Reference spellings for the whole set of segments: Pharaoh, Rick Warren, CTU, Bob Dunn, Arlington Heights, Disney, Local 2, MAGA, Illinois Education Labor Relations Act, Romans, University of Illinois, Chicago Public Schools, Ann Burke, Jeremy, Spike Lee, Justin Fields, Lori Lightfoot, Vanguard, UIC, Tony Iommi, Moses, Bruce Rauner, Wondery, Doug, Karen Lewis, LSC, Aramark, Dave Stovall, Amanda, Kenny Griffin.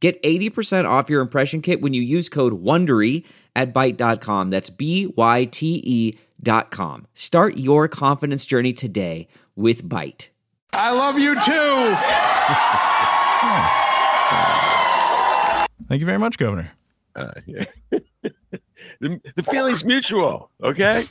Get 80% off your impression kit when you use code WONDERY at Byte.com. That's Byte.com. Start your confidence journey today with Byte. I love you, too. Thank you very much, Governor. Yeah. The feeling's mutual, okay?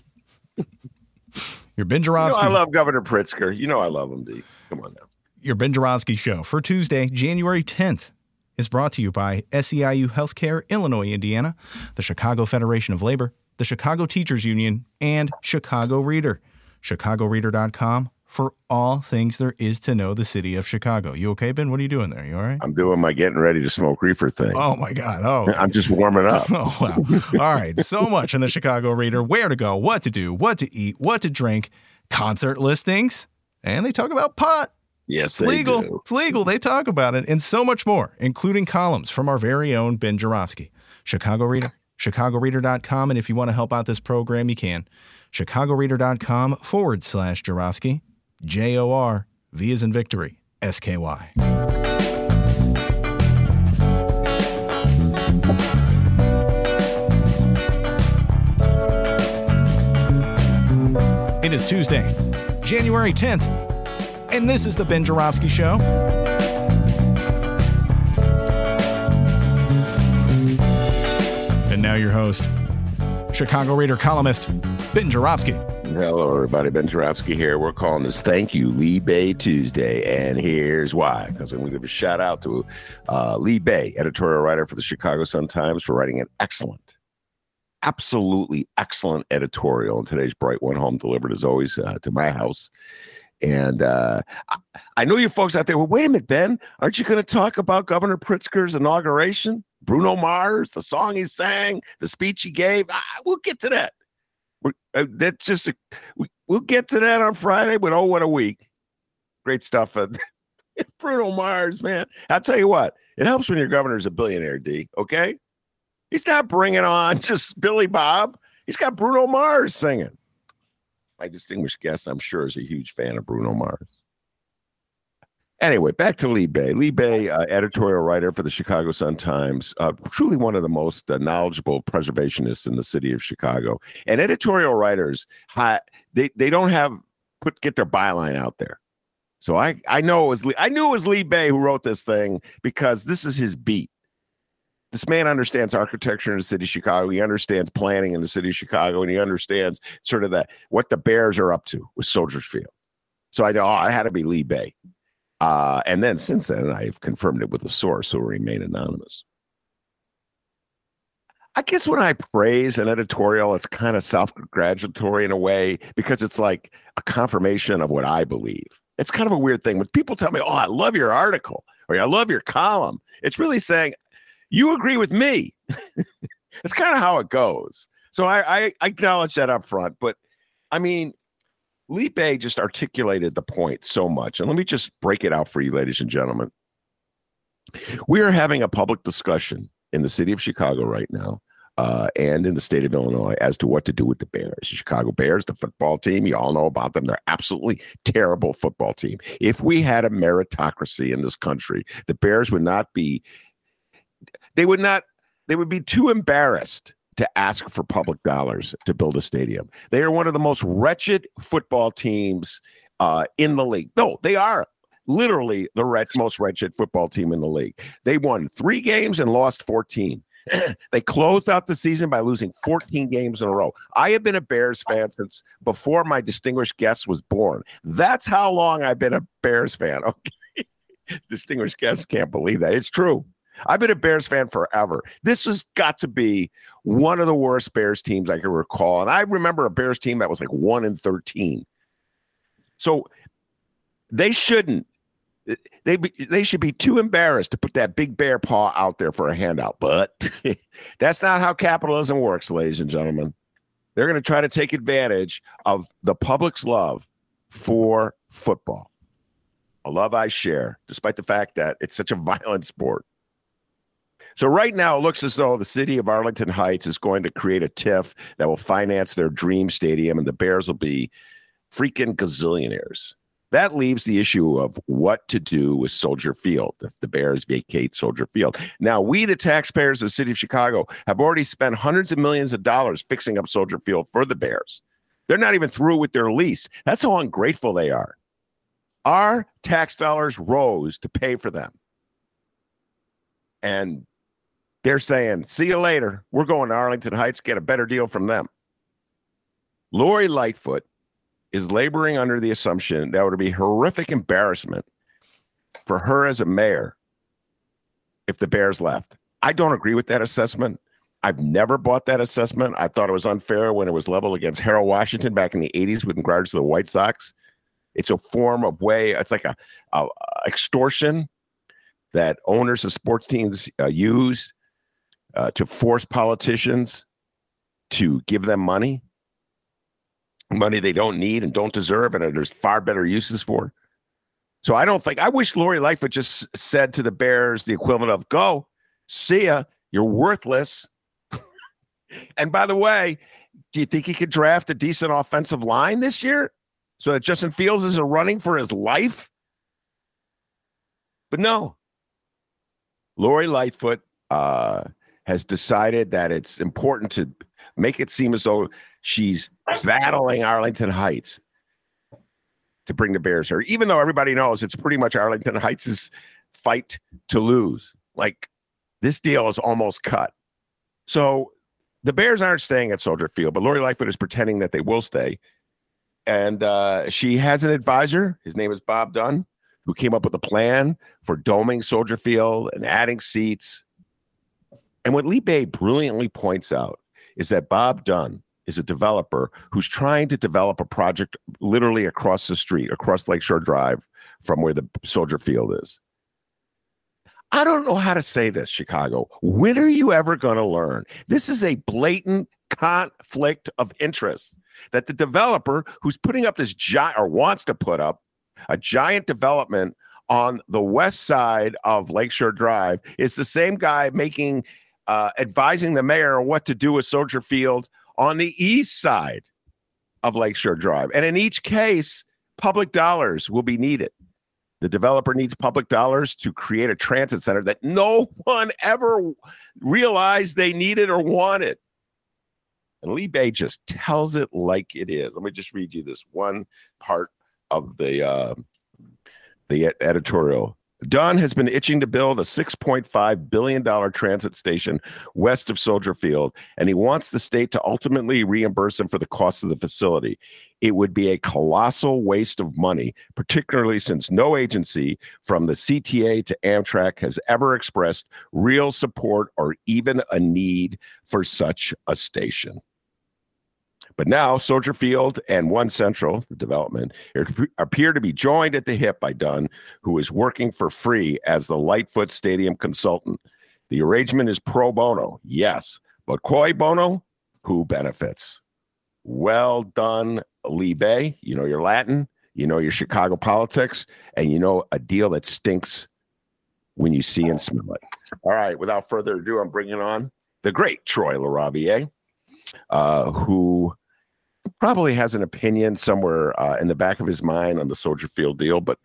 Your Ben Joravsky. I love Governor Pritzker. I love him, D. Come on now. Your Ben Joravsky Show for Tuesday, January 10th, is brought to you by SEIU Healthcare, Illinois, Indiana, the Chicago Federation of Labor, the Chicago Teachers Union, and Chicago Reader. ChicagoReader.com. For all things there is to know the city of Chicago. You okay, Ben? What are you doing there? You all right? I'm doing my getting ready to smoke reefer thing. Oh, my God. Oh, I'm just warming up. Oh, wow. All right. So much in the Chicago Reader. Where to go, what to do, what to eat, what to drink, concert listings, and they talk about pot. Yes, it's legal. Do. It's legal. They talk about it, and so much more, including columns from our very own Ben Joravsky. Chicago Reader, ChicagoReader.com, and if you want to help out this program, you can. ChicagoReader.com/Joravsky. J-O-R, V as in victory, S-K-Y. It is Tuesday, January 10th, and this is the Ben Joravsky Show. And now your host, Chicago Reader columnist, Ben Joravsky. Hello, everybody. Ben Joravsky here. We're calling this Thank You, Lee Bey Tuesday, and here's why. Because I'm going to give a shout-out to Lee Bey, editorial writer for the Chicago Sun-Times, for writing an excellent, absolutely excellent editorial. And today's Bright One home delivered, as always, to my house. And I know you folks out there, well, wait a minute, Ben. Aren't you going to talk about Governor Pritzker's inauguration, Bruno Mars, the song he sang, the speech he gave? We'll get to that. We'll get to that on Friday, but oh, what a week. Great stuff. Bruno Mars, man. I'll tell you what, it helps when your governor's a billionaire, D, okay? He's not bringing on just Billy Bob. He's got Bruno Mars singing. My distinguished guest, I'm sure, is a huge fan of Bruno Mars. Anyway, back to Lee Bey. Lee Bey, editorial writer for the Chicago Sun-Times, truly one of the most knowledgeable preservationists in the city of Chicago. And editorial writers, they don't have get their byline out there. So I knew it was Lee Bey who wrote this thing because this is his beat. This man understands architecture in the city of Chicago. He understands planning in the city of Chicago, and he understands sort of what the Bears are up to with Soldier Field. So I know I had to be Lee Bey. And then since then, I've confirmed it with a source who will remain anonymous. I guess when I praise an editorial, it's kind of self-congratulatory in a way, because it's like a confirmation of what I believe. It's kind of a weird thing. When people tell me, oh, I love your article, or I love your column, it's really saying, you agree with me. It's kind of how it goes. So I acknowledge that up front. But I mean, Lee Bey just articulated the point so much. And let me just break it out for you, ladies and gentlemen. We are having a public discussion in the city of Chicago right now and in the state of Illinois as to what to do with the Bears. The Chicago Bears, the football team, you all know about them. They're absolutely terrible football team. If we had a meritocracy in this country, the Bears would not be – they would be too embarrassed to ask for public dollars to build a stadium. They are one of the most wretched football teams in the league. No, they are literally the most wretched football team in the league. They won 3 games and lost 14. They closed out the season by losing 14 games in a row. I have been a Bears fan since before my distinguished guest was born. That's how long I've been a Bears fan. Okay, distinguished guest can't believe that. It's true. I've been a Bears fan forever. This has got to be one of the worst Bears teams I can recall. And I remember a Bears team that was like 1-13. So they shouldn't. They should be too embarrassed to put that big bear paw out there for a handout. But that's not how capitalism works, ladies and gentlemen. They're going to try to take advantage of the public's love for football, a love I share, despite the fact that it's such a violent sport. So right now, it looks as though the city of Arlington Heights is going to create a TIF that will finance their dream stadium, and the Bears will be freaking gazillionaires. That leaves the issue of what to do with Soldier Field if the Bears vacate Soldier Field. Now, we, the taxpayers of the city of Chicago, have already spent hundreds of millions of dollars fixing up Soldier Field for the Bears. They're not even through with their lease. That's how ungrateful they are. Our tax dollars rose to pay for them. And they're saying, see you later. We're going to Arlington Heights, get a better deal from them. Lori Lightfoot is laboring under the assumption that would be horrific embarrassment for her as a mayor if the Bears left. I don't agree with that assessment. I've never bought that assessment. I thought it was unfair when it was leveled against Harold Washington back in the 80s with regards to the White Sox. It's a form of way, it's like a extortion that owners of sports teams use to force politicians to give them money they don't need and don't deserve, and there's far better uses for. So I wish Lori Lightfoot just said to the Bears the equivalent of, go, see ya, you're worthless. And by the way, do you think he could draft a decent offensive line this year so that Justin Fields isn't running for his life? But no, Lori Lightfoot has decided that it's important to make it seem as though she's battling Arlington Heights to bring the Bears here, even though everybody knows it's pretty much Arlington Heights' fight to lose. Like, this deal is almost cut. So the Bears aren't staying at Soldier Field, but Lori Lightfoot is pretending that they will stay. And she has an advisor. His name is Bob Dunn, who came up with a plan for doming Soldier Field and adding seats. And what Lee Bey brilliantly points out is that Bob Dunn is a developer who's trying to develop a project literally across the street, across Lakeshore Drive from where the Soldier Field is. I don't know how to say this, Chicago. When are you ever going to learn? This is a blatant conflict of interest that the developer who's putting up this giant, or wants to put up a giant development on the west side of Lakeshore Drive, is the same guy making advising the mayor what to do with Soldier Field on the east side of Lakeshore Drive. And in each case, public dollars will be needed. The developer needs public dollars to create a transit center that no one ever realized they needed or wanted. And Lee Bey just tells it like it is. Let me just read you this one part of the editorial. Dunn has been itching to build a $6.5 billion transit station west of Soldier Field, and he wants the state to ultimately reimburse him for the cost of the facility. It would be a colossal waste of money, particularly since no agency from the CTA to Amtrak has ever expressed real support or even a need for such a station. But now Soldier Field and One Central, the development, appear to be joined at the hip by Dunn, who is working for free as the Lightfoot Stadium consultant. The arrangement is pro bono, yes, but cui bono, who benefits? Well done, Lee Bey. You know your Latin, you know your Chicago politics, and you know a deal that stinks when you see and smell it. All right, without further ado, I'm bringing on the great Troy LaRaviere, who probably has an opinion somewhere in the back of his mind on the Soldier Field deal, but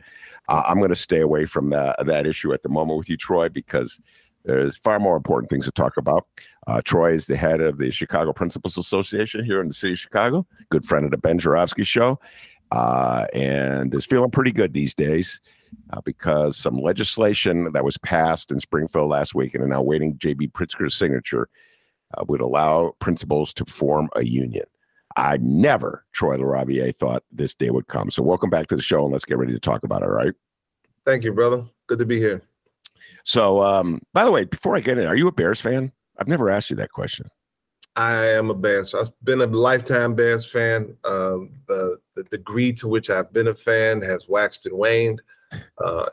I'm going to stay away from that issue at the moment with you, Troy, because there's far more important things to talk about. Troy is the head of the Chicago Principals Association here in the city of Chicago, good friend of the Ben Joravsky Show, and is feeling pretty good these days because some legislation that was passed in Springfield last week and are now waiting J.B. Pritzker's signature would allow principals to form a union. I never, Troy LaRaviere, thought this day would come. So welcome back to the show, and let's get ready to talk about it, all right? Thank you, brother. Good to be here. So, by the way, before I get in, are you a Bears fan? I've never asked you that question. I am a Bears. I've been a lifetime Bears fan. The degree to which I've been a fan has waxed and waned.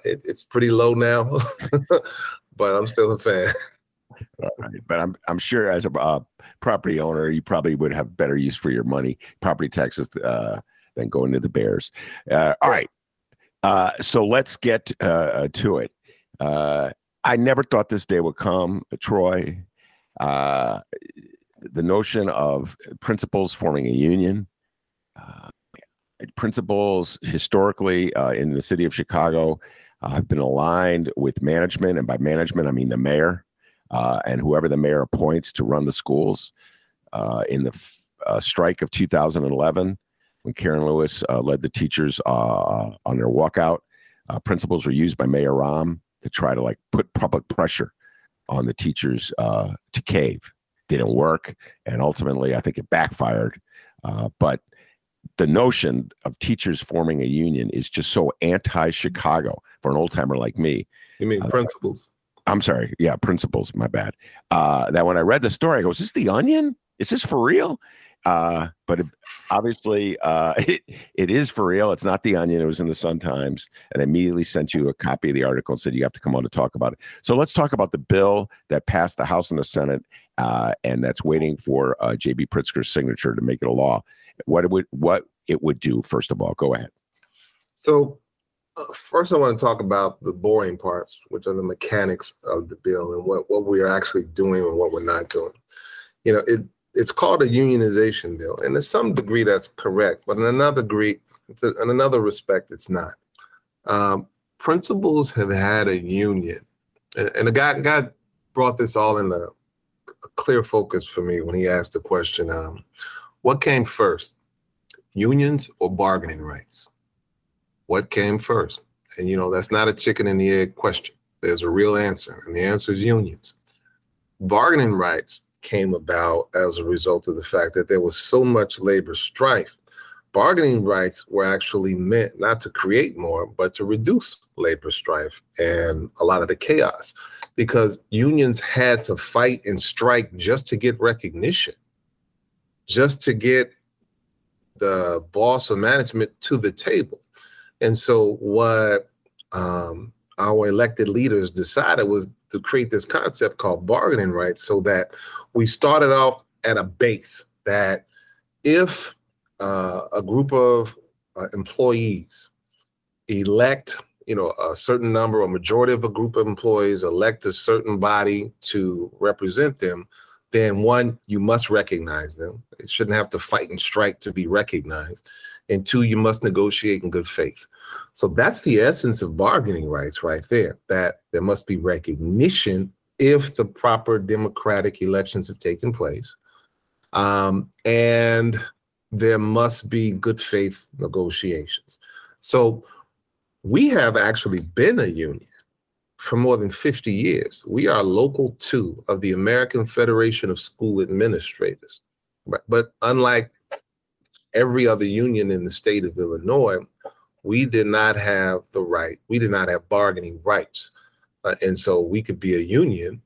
It's pretty low now, but I'm still a fan. All right. But I'm sure as a property owner, you probably would have better use for your money, property taxes, than going to the Bears. All right. So let's get to it. I never thought this day would come, Troy. The notion of principals forming a union. Principals historically in the city of Chicago have been aligned with management, and by management, I mean the mayor and whoever the mayor appoints to run the schools. In the strike of 2011, when Karen Lewis led the teachers on their walkout, principals were used by Mayor Rahm to try to put public pressure on the teachers to cave. Didn't work, and ultimately, I think it backfired. But the notion of teachers forming a union is just so anti-Chicago for an old-timer like me. You mean principals? I'm sorry. Yeah, principals. My bad. That when I read the story, I go, is this The Onion? Is this for real? But obviously, it is for real. It's not The Onion. It was in the Sun-Times, and I immediately sent you a copy of the article and said you have to come on to talk about it. So let's talk about the bill that passed the House and the Senate, and that's waiting for J.B. Pritzker's signature to make it a law. What it would do, first of all. Go ahead. So first I want to talk about the boring parts, which are the mechanics of the bill and what we are actually doing and what we're not doing. You know, it's called a unionization bill, and to some degree that's correct, but in another degree, in another respect, it's not. Principals have had a union, and the guy brought this all in a clear focus for me when he asked the question, what came first, unions or bargaining rights? What came first? And, you know, that's not a chicken and the egg question. There's a real answer, and the answer is unions. Bargaining rights came about as a result of the fact that there was so much labor strife. Bargaining rights were actually meant not to create more, but to reduce labor strife and a lot of the chaos, because unions had to fight and strike just to get recognition, just to get the boss or management to the table. And so what our elected leaders decided was to create this concept called bargaining rights, so that we started off at a base that if a group of employees elect, you know, a certain number or majority of a group of employees elect a certain body to represent them, then one, you must recognize them. It shouldn't have to fight and strike to be recognized. And two, you must negotiate in good faith. So that's the essence of bargaining rights right there, that there must be recognition if the proper democratic elections have taken place. And there must be good faith negotiations. So we have actually been a union for more than 50 years. We are Local 2 of the American Federation of School Administrators. But unlike every other union in the state of Illinois, we did not have the right. We did not have bargaining rights. And so we could be a union,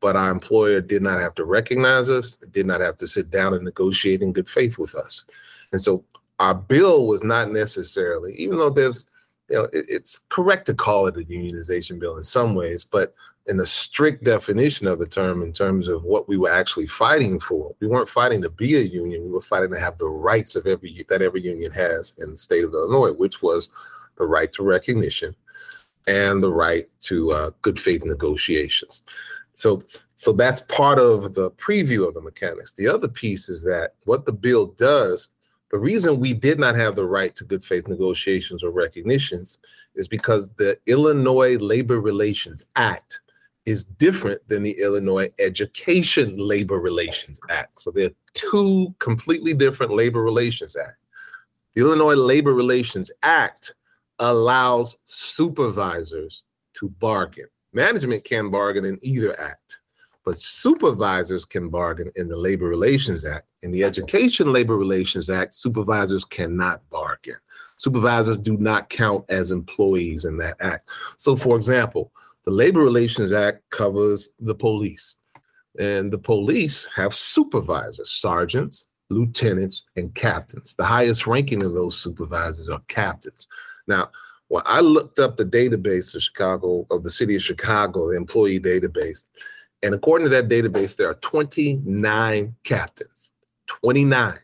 but our employer did not have to recognize us, did not have to sit down and negotiate in good faith with us. And so our bill was not necessarily, even though there's, you know, it's correct to call it a unionization bill in some ways, but in the strict definition of the term, in terms of what we were actually fighting for, we weren't fighting to be a union. We were fighting to have the rights of every union has in the state of Illinois, which was the right to recognition and the right to good faith negotiations. So that's part of the preview of the mechanics. The other piece is that what the bill does. The reason we did not have the right to good faith negotiations or recognitions is because the Illinois Labor Relations Act is different than the Illinois Education Labor Relations Act. So they're two completely different labor relations acts. The Illinois Labor Relations Act allows supervisors to bargain. Management can bargain in either act, but supervisors can bargain in the Labor Relations Act. In the Education Labor Relations Act, supervisors cannot bargain. Supervisors do not count as employees in that act. So, for example, the Labor Relations Act covers the police, and the police have supervisors, sergeants, lieutenants, and captains. The highest ranking of those supervisors are captains. Now, Well, I looked up the database of Chicago, of the city of Chicago, the employee database. And according to that database, there are 29 captains, 29.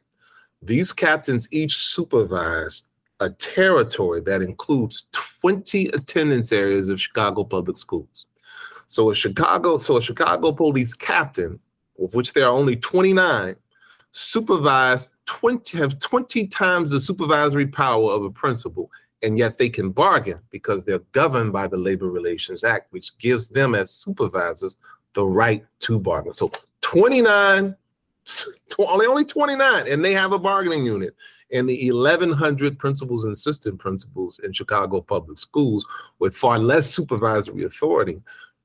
These captains each supervise a territory that includes 20 attendance areas of Chicago public schools. So a Chicago police captain, of which there are only 29, have 20 times the supervisory power of a principal, and yet they can bargain because they're governed by the Labor Relations Act, which gives them as supervisors the right to bargain. So 29, only 29, and they have a bargaining unit. And the 1,100 principals and assistant principals in Chicago public schools with far less supervisory authority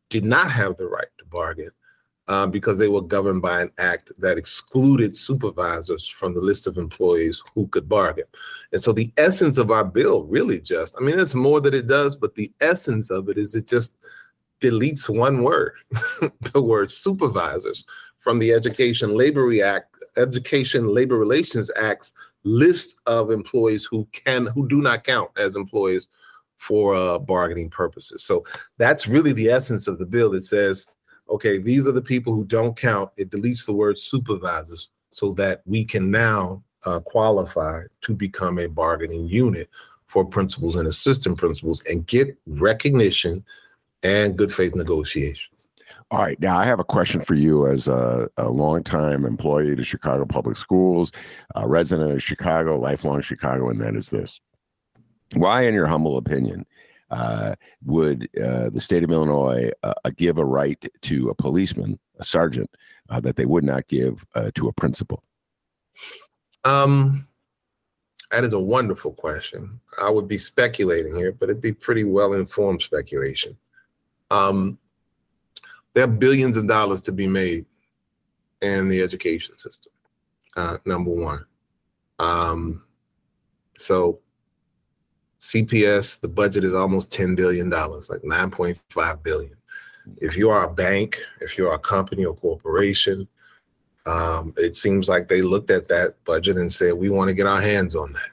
did not have the right to bargain because they were governed by an act that excluded supervisors from the list of employees who could bargain. And so the essence of our bill really just, I mean, there's more that it does, but the essence of it is it just deletes one word, the word supervisors, from the Education Labor Relations Act's list of employees who do not count as employees for bargaining purposes. So that's really the essence of the bill. It says, okay, these are the people who don't count. It deletes the word supervisors so that we can now qualify to become a bargaining unit for principals and assistant principals and get recognition and good faith negotiations. All right. Now, I have a question for you as a longtime employee to Chicago Public Schools, a resident of Chicago, lifelong Chicago, and that is this. Why, in your humble opinion, would the state of Illinois give a right to a policeman, a sergeant, that they would not give to a principal? That is a wonderful question. I would be speculating here, but it'd be pretty well-informed speculation. There are billions of dollars to be made in the education system, number one. So CPS, the budget is almost $10 billion, like $9.5 billion. If you are a bank, if you are a company or corporation, it seems like they looked at that budget and said, we want to get our hands on that.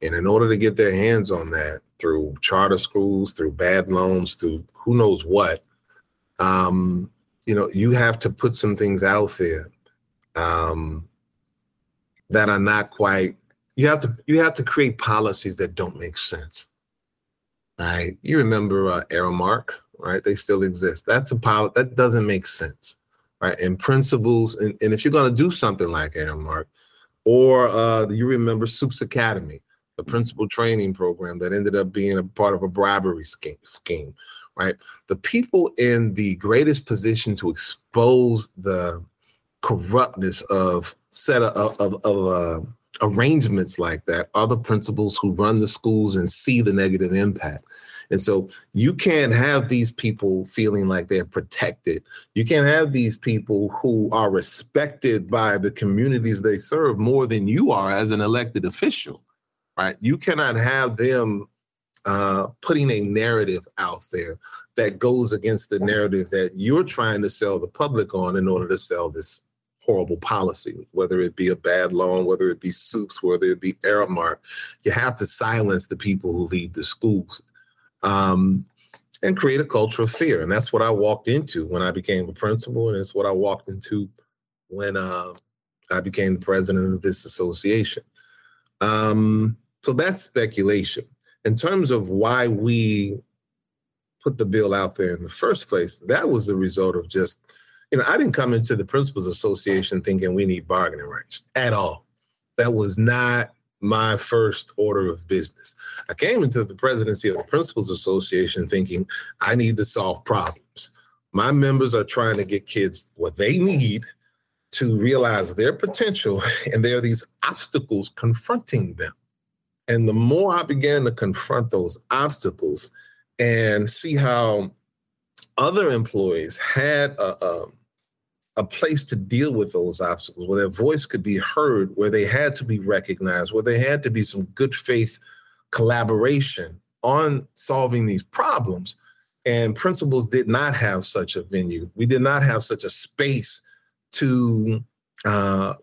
And in order to get their hands on that, through charter schools, through bad loans, through who knows what, you have to put some things out there that are not quite. You have to create policies that don't make sense. Right? You remember Aramark, right? They still exist. That's a pilot that doesn't make sense, right? And principals, and if you're going to do something like Aramark, or you remember Supes Academy, the principal training program that ended up being a part of a bribery scheme. Right? The people in the greatest position to expose the corruptness of arrangements like that are the principals who run the schools and see the negative impact. And so you can't have these people feeling like they're protected. You can't have these people who are respected by the communities they serve more than you are as an elected official, right? You cannot have them putting a narrative out there that goes against the narrative that you're trying to sell the public on in order to sell this horrible policy, whether it be a bad loan, whether it be Supes, whether it be Aramark. You have to silence the people who lead the schools and create a culture of fear. And that's what I walked into when I became a principal, and it's what I walked into when I became the president of this association. So that's speculation. In terms of why we put the bill out there in the first place, that was the result of just, I didn't come into the Principals Association thinking we need bargaining rights at all. That was not my first order of business. I came into the presidency of the Principals Association thinking I need to solve problems. My members are trying to get kids what they need to realize their potential, and there are these obstacles confronting them. And the more I began to confront those obstacles and see how other employees had a place to deal with those obstacles, where their voice could be heard, where they had to be recognized, where there had to be some good faith collaboration on solving these problems. And principals did not have such a venue. We did not have such a space to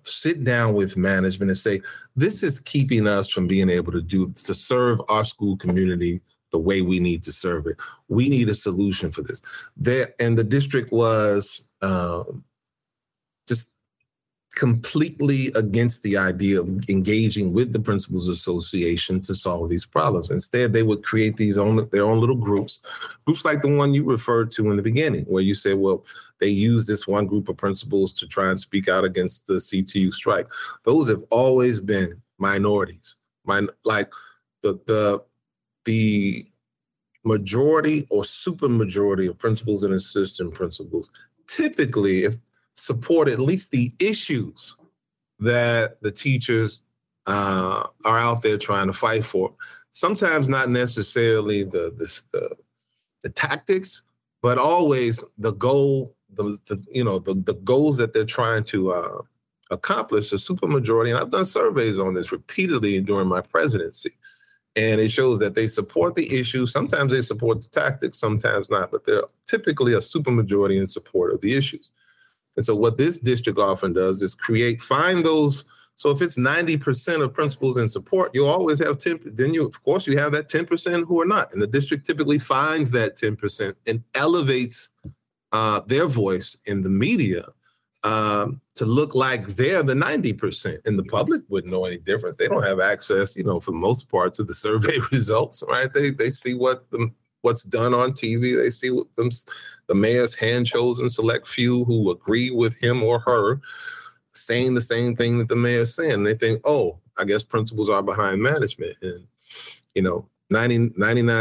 sit down with management and say, this is keeping us from being able to serve our school community the way we need to serve it. We need a solution for this. There, and the district was just completely against the idea of engaging with the Principals Association to solve these problems. Instead, they would create their own little groups like the one you referred to in the beginning, where you say, well, they use this one group of principals to try and speak out against the CTU strike. Those have always been minorities. The majority or supermajority of principals and assistant principals typically support at least the issues that the teachers are out there trying to fight for. Sometimes not necessarily the tactics, but always the goal, the goals that they're trying to accomplish. The supermajority, and I've done surveys on this repeatedly during my presidency, and it shows that they support the issue. Sometimes they support the tactics, sometimes not, but they're typically a supermajority in support of the issues. And so what this district often does is find those. So if it's 90% of principals in support, you'll always have 10%. Then you have that 10% who are not. And the district typically finds that 10% and elevates their voice in the media to look like they're the 90%. And the public wouldn't know any difference. They don't have access, for the most part, to the survey results, right? They see what's done on TV. They see the mayor's hand-chosen select few who agree with him or her saying the same thing that the mayor's saying. And they think, oh, I guess principals are behind management. And, 99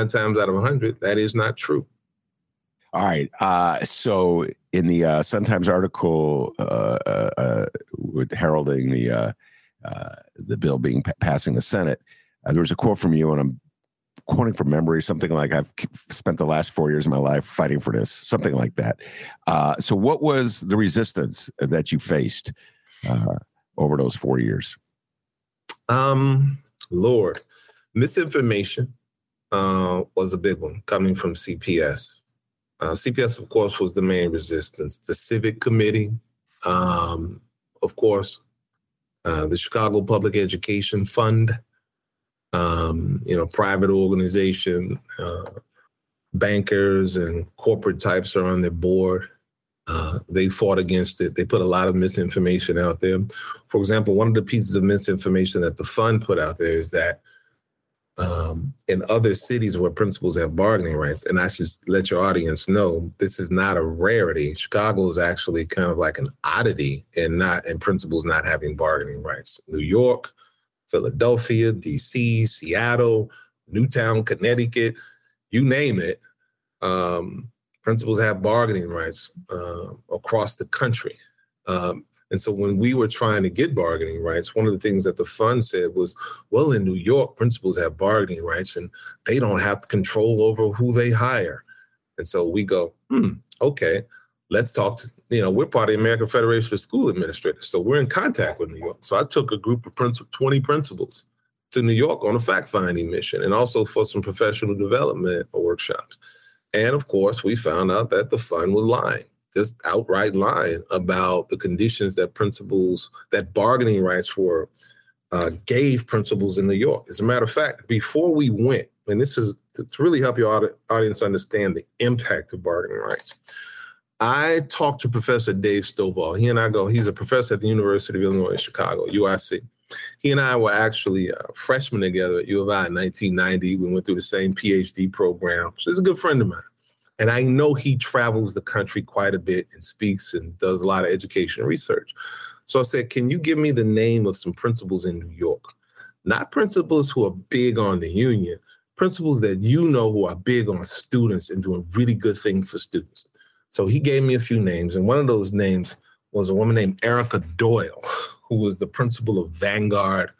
times out of 100, that is not true. All right. So in the Sun-Times article heralding the bill being passing the Senate, there was a quote from you, and I'm quoting from memory, something like, I've spent the last 4 years of my life fighting for this, something like that. So what was the resistance that you faced over those 4 years? Lord, misinformation was a big one coming from CPS. CPS, of course, was the main resistance. The Civic Committee, of course, the Chicago Public Education Fund, private organization, bankers and corporate types are on their board. They fought against it. They put a lot of misinformation out there. For example, one of the pieces of misinformation that the fund put out there is that in other cities where principals have bargaining rights, and I should let your audience know, this is not a rarity. Chicago is actually kind of like an oddity in principals not having bargaining rights. New York, Philadelphia, D.C., Seattle, Newtown, Connecticut, you name it. Principals have bargaining rights across the country. And so when we were trying to get bargaining rights, one of the things that the fund said was, well, in New York, principals have bargaining rights and they don't have control over who they hire. And so we go, okay, let's talk to, we're part of the American Federation of School Administrators, so we're in contact with New York. So I took a group of 20 principals to New York on a fact-finding mission and also for some professional development workshops. And, of course, we found out that the fund was lying, just outright lying about the conditions that principals, that bargaining rights were, gave principals in New York. As a matter of fact, before we went, and this is to really help your audience understand the impact of bargaining rights, I talked to Professor Dave Stovall. He's a professor at the University of Illinois, Chicago, UIC. He and I were actually freshmen together at U of I in 1990. We went through the same PhD program. So he's a good friend of mine. And I know he travels the country quite a bit and speaks and does a lot of education research. So I said, can you give me the name of some principals in New York? Not principals who are big on the union, principals that who are big on students and doing really good things for students. So he gave me a few names, and one of those names was a woman named Erica Doyle, who was the principal of Vanguard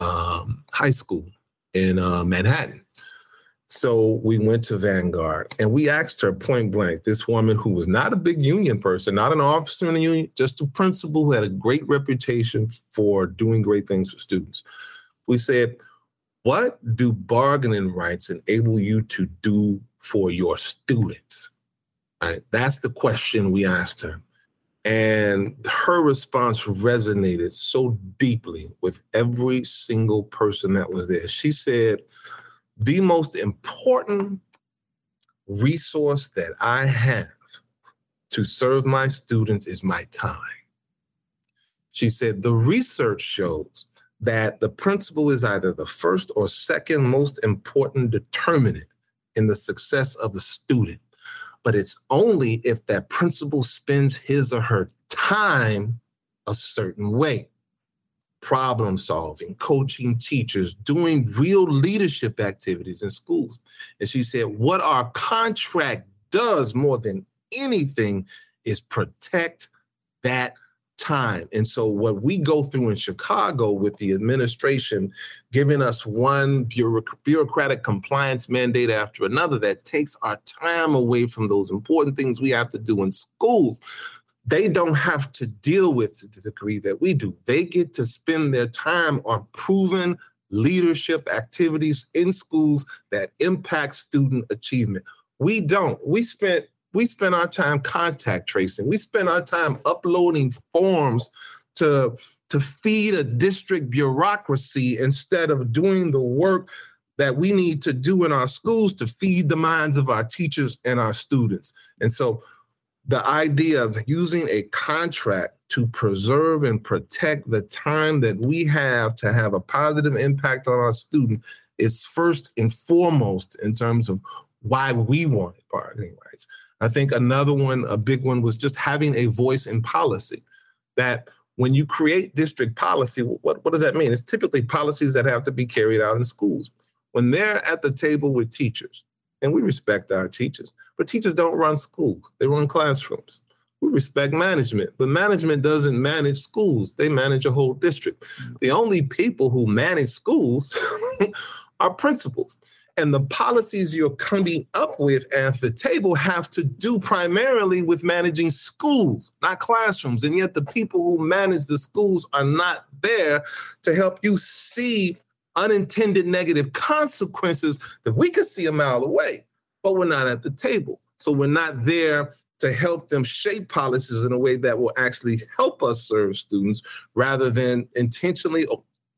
High School in Manhattan. So we went to Vanguard, and we asked her point blank, this woman who was not a big union person, not an officer in the union, just a principal who had a great reputation for doing great things for students. We said, what do bargaining rights enable you to do for your students? Right, that's the question we asked her. And her response resonated so deeply with every single person that was there. She said, the most important resource that I have to serve my students is my time. She said, the research shows that the principal is either the first or second most important determinant in the success of the student. But it's only if that principal spends his or her time a certain way. Problem solving, coaching teachers, doing real leadership activities in schools. And she said, what our contract does more than anything is protect that time. And so what we go through in Chicago with the administration giving us one bureaucratic compliance mandate after another that takes our time away from those important things we have to do in schools, they don't have to deal with to the degree that we do. They get to spend their time on proven leadership activities in schools that impact student achievement. We don't. We spend our time contact tracing. We spend our time uploading forms to feed a district bureaucracy instead of doing the work that we need to do in our schools to feed the minds of our teachers and our students. And so the idea of using a contract to preserve and protect the time that we have to have a positive impact on our student is first and foremost in terms of why we wanted bargaining rights. I think another one, a big one, was just having a voice in policy. That when you create district policy, what does that mean? It's typically policies that have to be carried out in schools. When they're at the table with teachers, and we respect our teachers, but teachers don't run schools, they run classrooms. We respect management, but management doesn't manage schools, they manage a whole district. The only people who manage schools are principals. And the policies you're coming up with at the table have to do primarily with managing schools, not classrooms. And yet the people who manage the schools are not there to help you see unintended negative consequences that we could see a mile away, but we're not at the table. So we're not there to help them shape policies in a way that will actually help us serve students rather than intentionally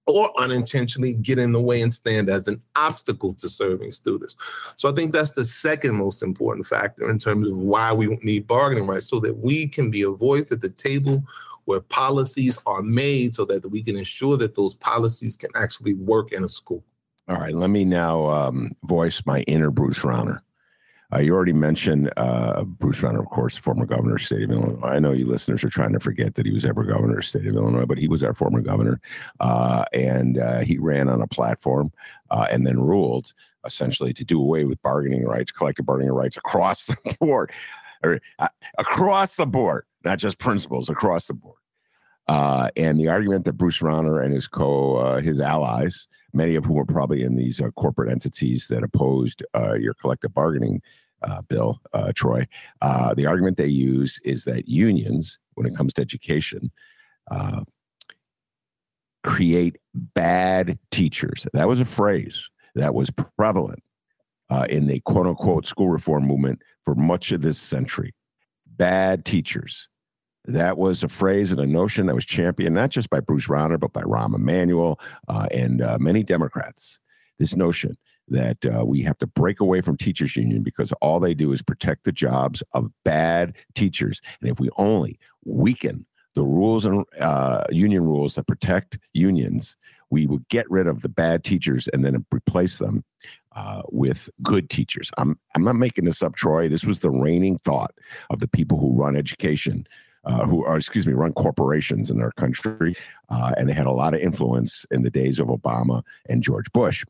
or unintentionally get in the way and stand as an obstacle to serving students. So I think that's the second most important factor in terms of why we need bargaining rights, so that we can be a voice at the table where policies are made so that we can ensure that those policies can actually work in a school. All right, let me now voice my inner Bruce Rauner. You already mentioned Bruce Rauner, of course, former governor of the state of Illinois. I know you listeners are trying to forget that he was ever governor of the state of Illinois, but he was our former governor. And he ran on a platform and then ruled, essentially, to do away with bargaining rights, collective bargaining rights across the board. Across the board, not just principals, across the board. And the argument that Bruce Rauner and his allies, many of whom were probably in these corporate entities that opposed your collective bargaining bill, Troy. The argument they use is that unions, when it comes to education, create bad teachers. That was a phrase that was prevalent in the quote unquote school reform movement for much of this century. Bad teachers. That was a phrase and a notion that was championed not just by Bruce Rauner, but by Rahm Emanuel and many Democrats. This notion that we have to break away from teachers union because all they do is protect the jobs of bad teachers. And if we only weaken the rules and union rules that protect unions, we will get rid of the bad teachers and then replace them with good teachers. I'm not making this up, Troy. This was the reigning thought of the people who run education. Run corporations in our country, and they had a lot of influence in the days of Obama and George Bush.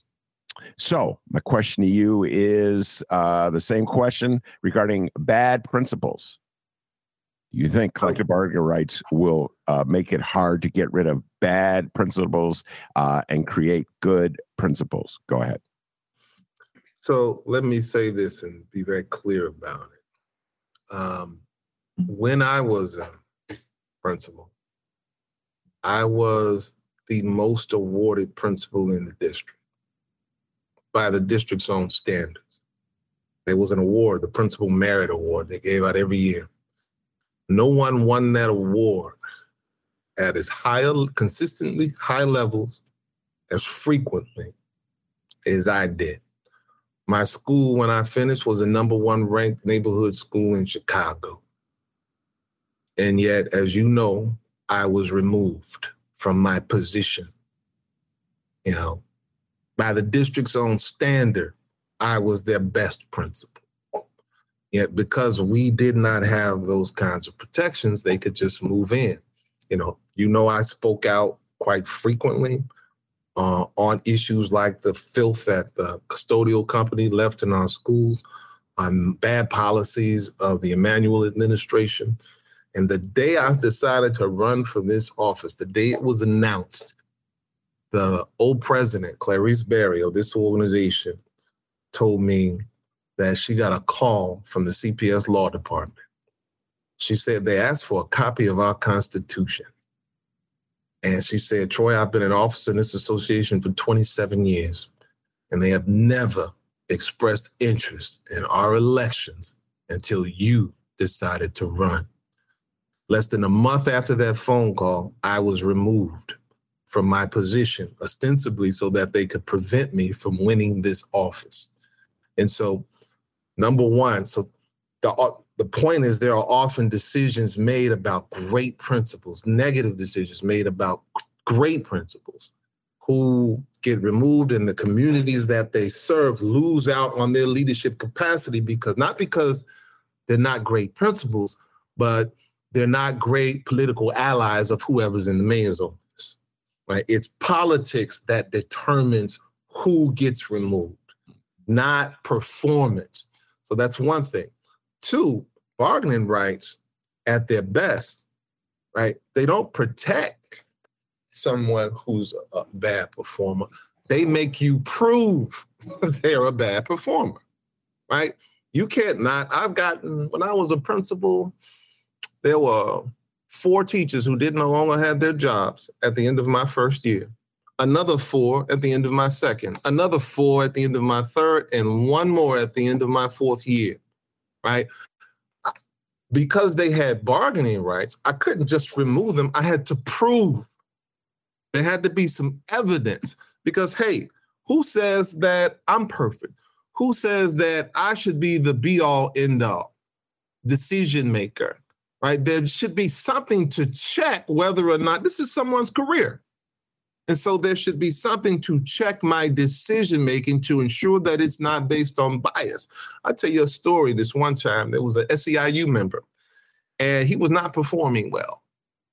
So my question to you is the same question regarding bad principles. Do you think collective bargaining rights will make it hard to get rid of bad principles and create good principles? Go ahead. So let me say this and be very clear about it. When I was a principal, I was the most awarded principal in the district by the district's own standards. There was an award, the Principal Merit Award, they gave out every year. No one won that award at as high, consistently high levels as frequently as I did. My school, when I finished, was a number one ranked neighborhood school in Chicago. And yet, as you know, I was removed from my position. You know, by the district's own standard, I was their best principal. Yet because we did not have those kinds of protections, they could just move in. You know, I spoke out quite frequently on issues like the filth that the custodial company left in our schools, on bad policies of the Emanuel administration. And the day I decided to run for this office, the day it was announced, the old president, Clarice Berry, of this organization, told me that she got a call from the CPS Law Department. She said they asked for a copy of our Constitution. And she said, Troy, I've been an officer in this association for 27 years, and they have never expressed interest in our elections until you decided to run. Less than a month after that phone call, I was removed from my position, ostensibly so that they could prevent me from winning this office. And so, number one, so the point is there are often decisions made about great principals, negative decisions made about great principals who get removed, and the communities that they serve lose out on their leadership capacity because, not because they're not great principals, but they're not great political allies of whoever's in the mayor's office, right? It's politics that determines who gets removed, not performance. So that's one thing. Two, bargaining rights at their best, right? They don't protect someone who's a bad performer. They make you prove they're a bad performer, right? You can't not. I've gotten, when I was a principal, there were 4 teachers who did no longer have their jobs at the end of my first year, another 4 at the end of my second, another 4 at the end of my third, and 1 more at the end of my 4th year, right? Because they had bargaining rights, I couldn't just remove them. I had to prove. There had to be some evidence because, hey, who says that I'm perfect? Who says that I should be the be-all, end-all decision maker? Right? There should be something to check whether or not this is someone's career. And so there should be something to check my decision-making to ensure that it's not based on bias. I'll tell you a story. This one time, there was an SEIU member, and he was not performing well.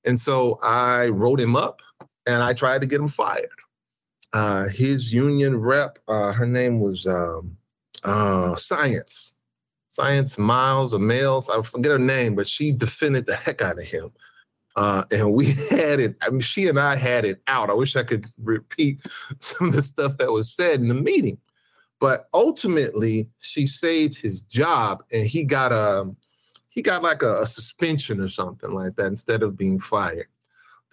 And so I wrote him up, and I tried to get him fired. His union rep, her name was Science Miles or Males, I forget her name, but she defended the heck out of him. And we had it, I mean, she and I had it out. I wish I could repeat some of the stuff that was said in the meeting. But ultimately, she saved his job, and he got like a suspension or something like that instead of being fired.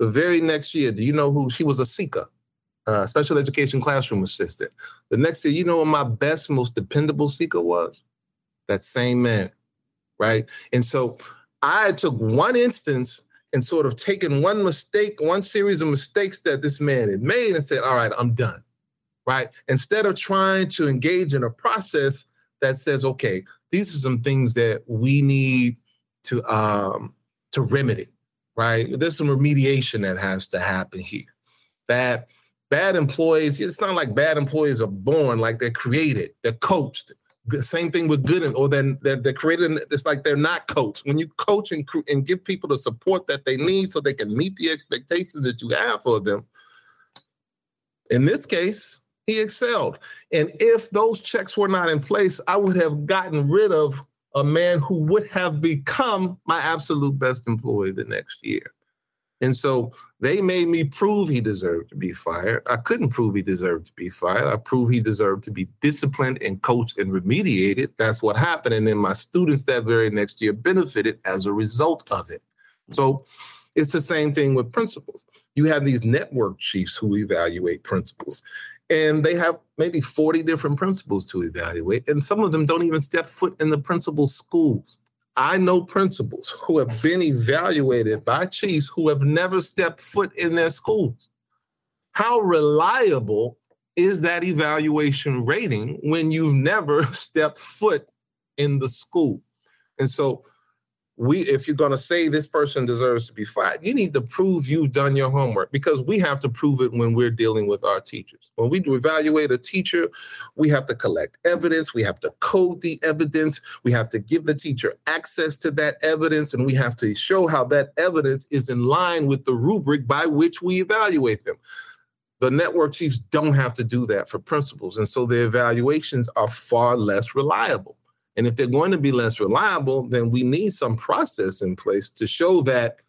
The very next year, do you know who? She was a SECA, special education classroom assistant. The next year, you know what my best, most dependable SECA was? That same man, right? And so I took one instance and sort of taken one mistake, one series of mistakes that this man had made and said, all right, I'm done, right? Instead of trying to engage in a process that says, okay, these are some things that we need to remedy, right? There's some remediation that has to happen here. That bad employees, it's not like bad employees are born, like they're created, they're coached. The same thing with good, or they're created, it's like they're not coached. When you coach and give people the support that they need so they can meet the expectations that you have for them, in this case, he excelled. And if those checks were not in place, I would have gotten rid of a man who would have become my absolute best employee the next year. And so they made me prove he deserved to be fired. I couldn't prove he deserved to be fired. I proved he deserved to be disciplined and coached and remediated. That's what happened. And then my students that very next year benefited as a result of it. So it's the same thing with principals. You have these network chiefs who evaluate principals, and they have maybe 40 different principals to evaluate. And some of them don't even step foot in the principal's schools. I know principals who have been evaluated by chiefs who have never stepped foot in their schools. How reliable is that evaluation rating when you've never stepped foot in the school? And so if you're going to say this person deserves to be fired, you need to prove you've done your homework, because we have to prove it when we're dealing with our teachers. When we evaluate a teacher, we have to collect evidence. We have to code the evidence. We have to give the teacher access to that evidence. And we have to show how that evidence is in line with the rubric by which we evaluate them. The network chiefs don't have to do that for principals. And so their evaluations are far less reliable. And if they're going to be less reliable, then we need some process in place to show that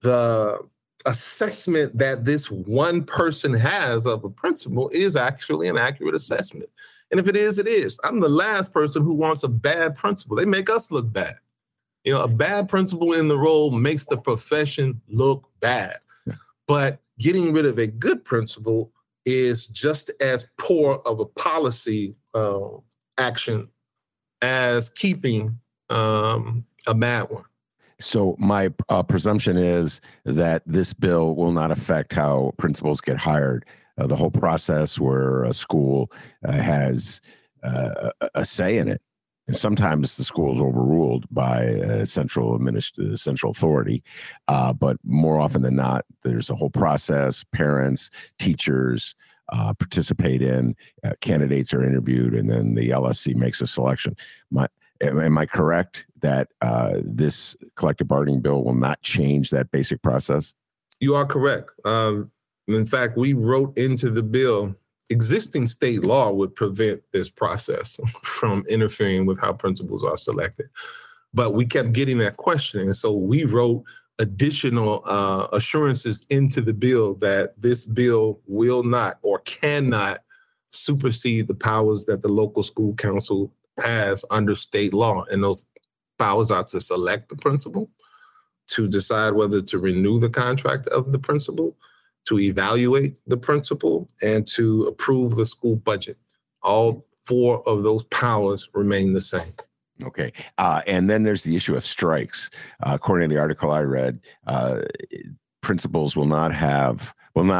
the assessment that this one person has of a principal is actually an accurate assessment. And if it is, it is. I'm the last person who wants a bad principal. They make us look bad. You know, a bad principal in the role makes the profession look bad. But getting rid of a good principal is just as poor of a policy action as keeping a bad one. So my presumption is that this bill will not affect how principals get hired. The whole process where a school has a say in it. And sometimes the school is overruled by central authority, but more often than not, there's a whole process. Parents, teachers participate in. Candidates are interviewed, and then the LSC makes a selection. Am I correct that this collective bargaining bill will not change that basic process? You are correct. In fact, we wrote into the bill. Existing state law would prevent this process from interfering with how principals are selected. But we kept getting that question. And so we wrote additional assurances into the bill that this bill will not or cannot supersede the powers that the local school council has under state law. And those powers are to select the principal, to decide whether to renew the contract of the principal, to evaluate the principal, and to approve the school budget. All four of those powers remain the same. Okay. And then there's the issue of strikes. According to the article I read, principals will not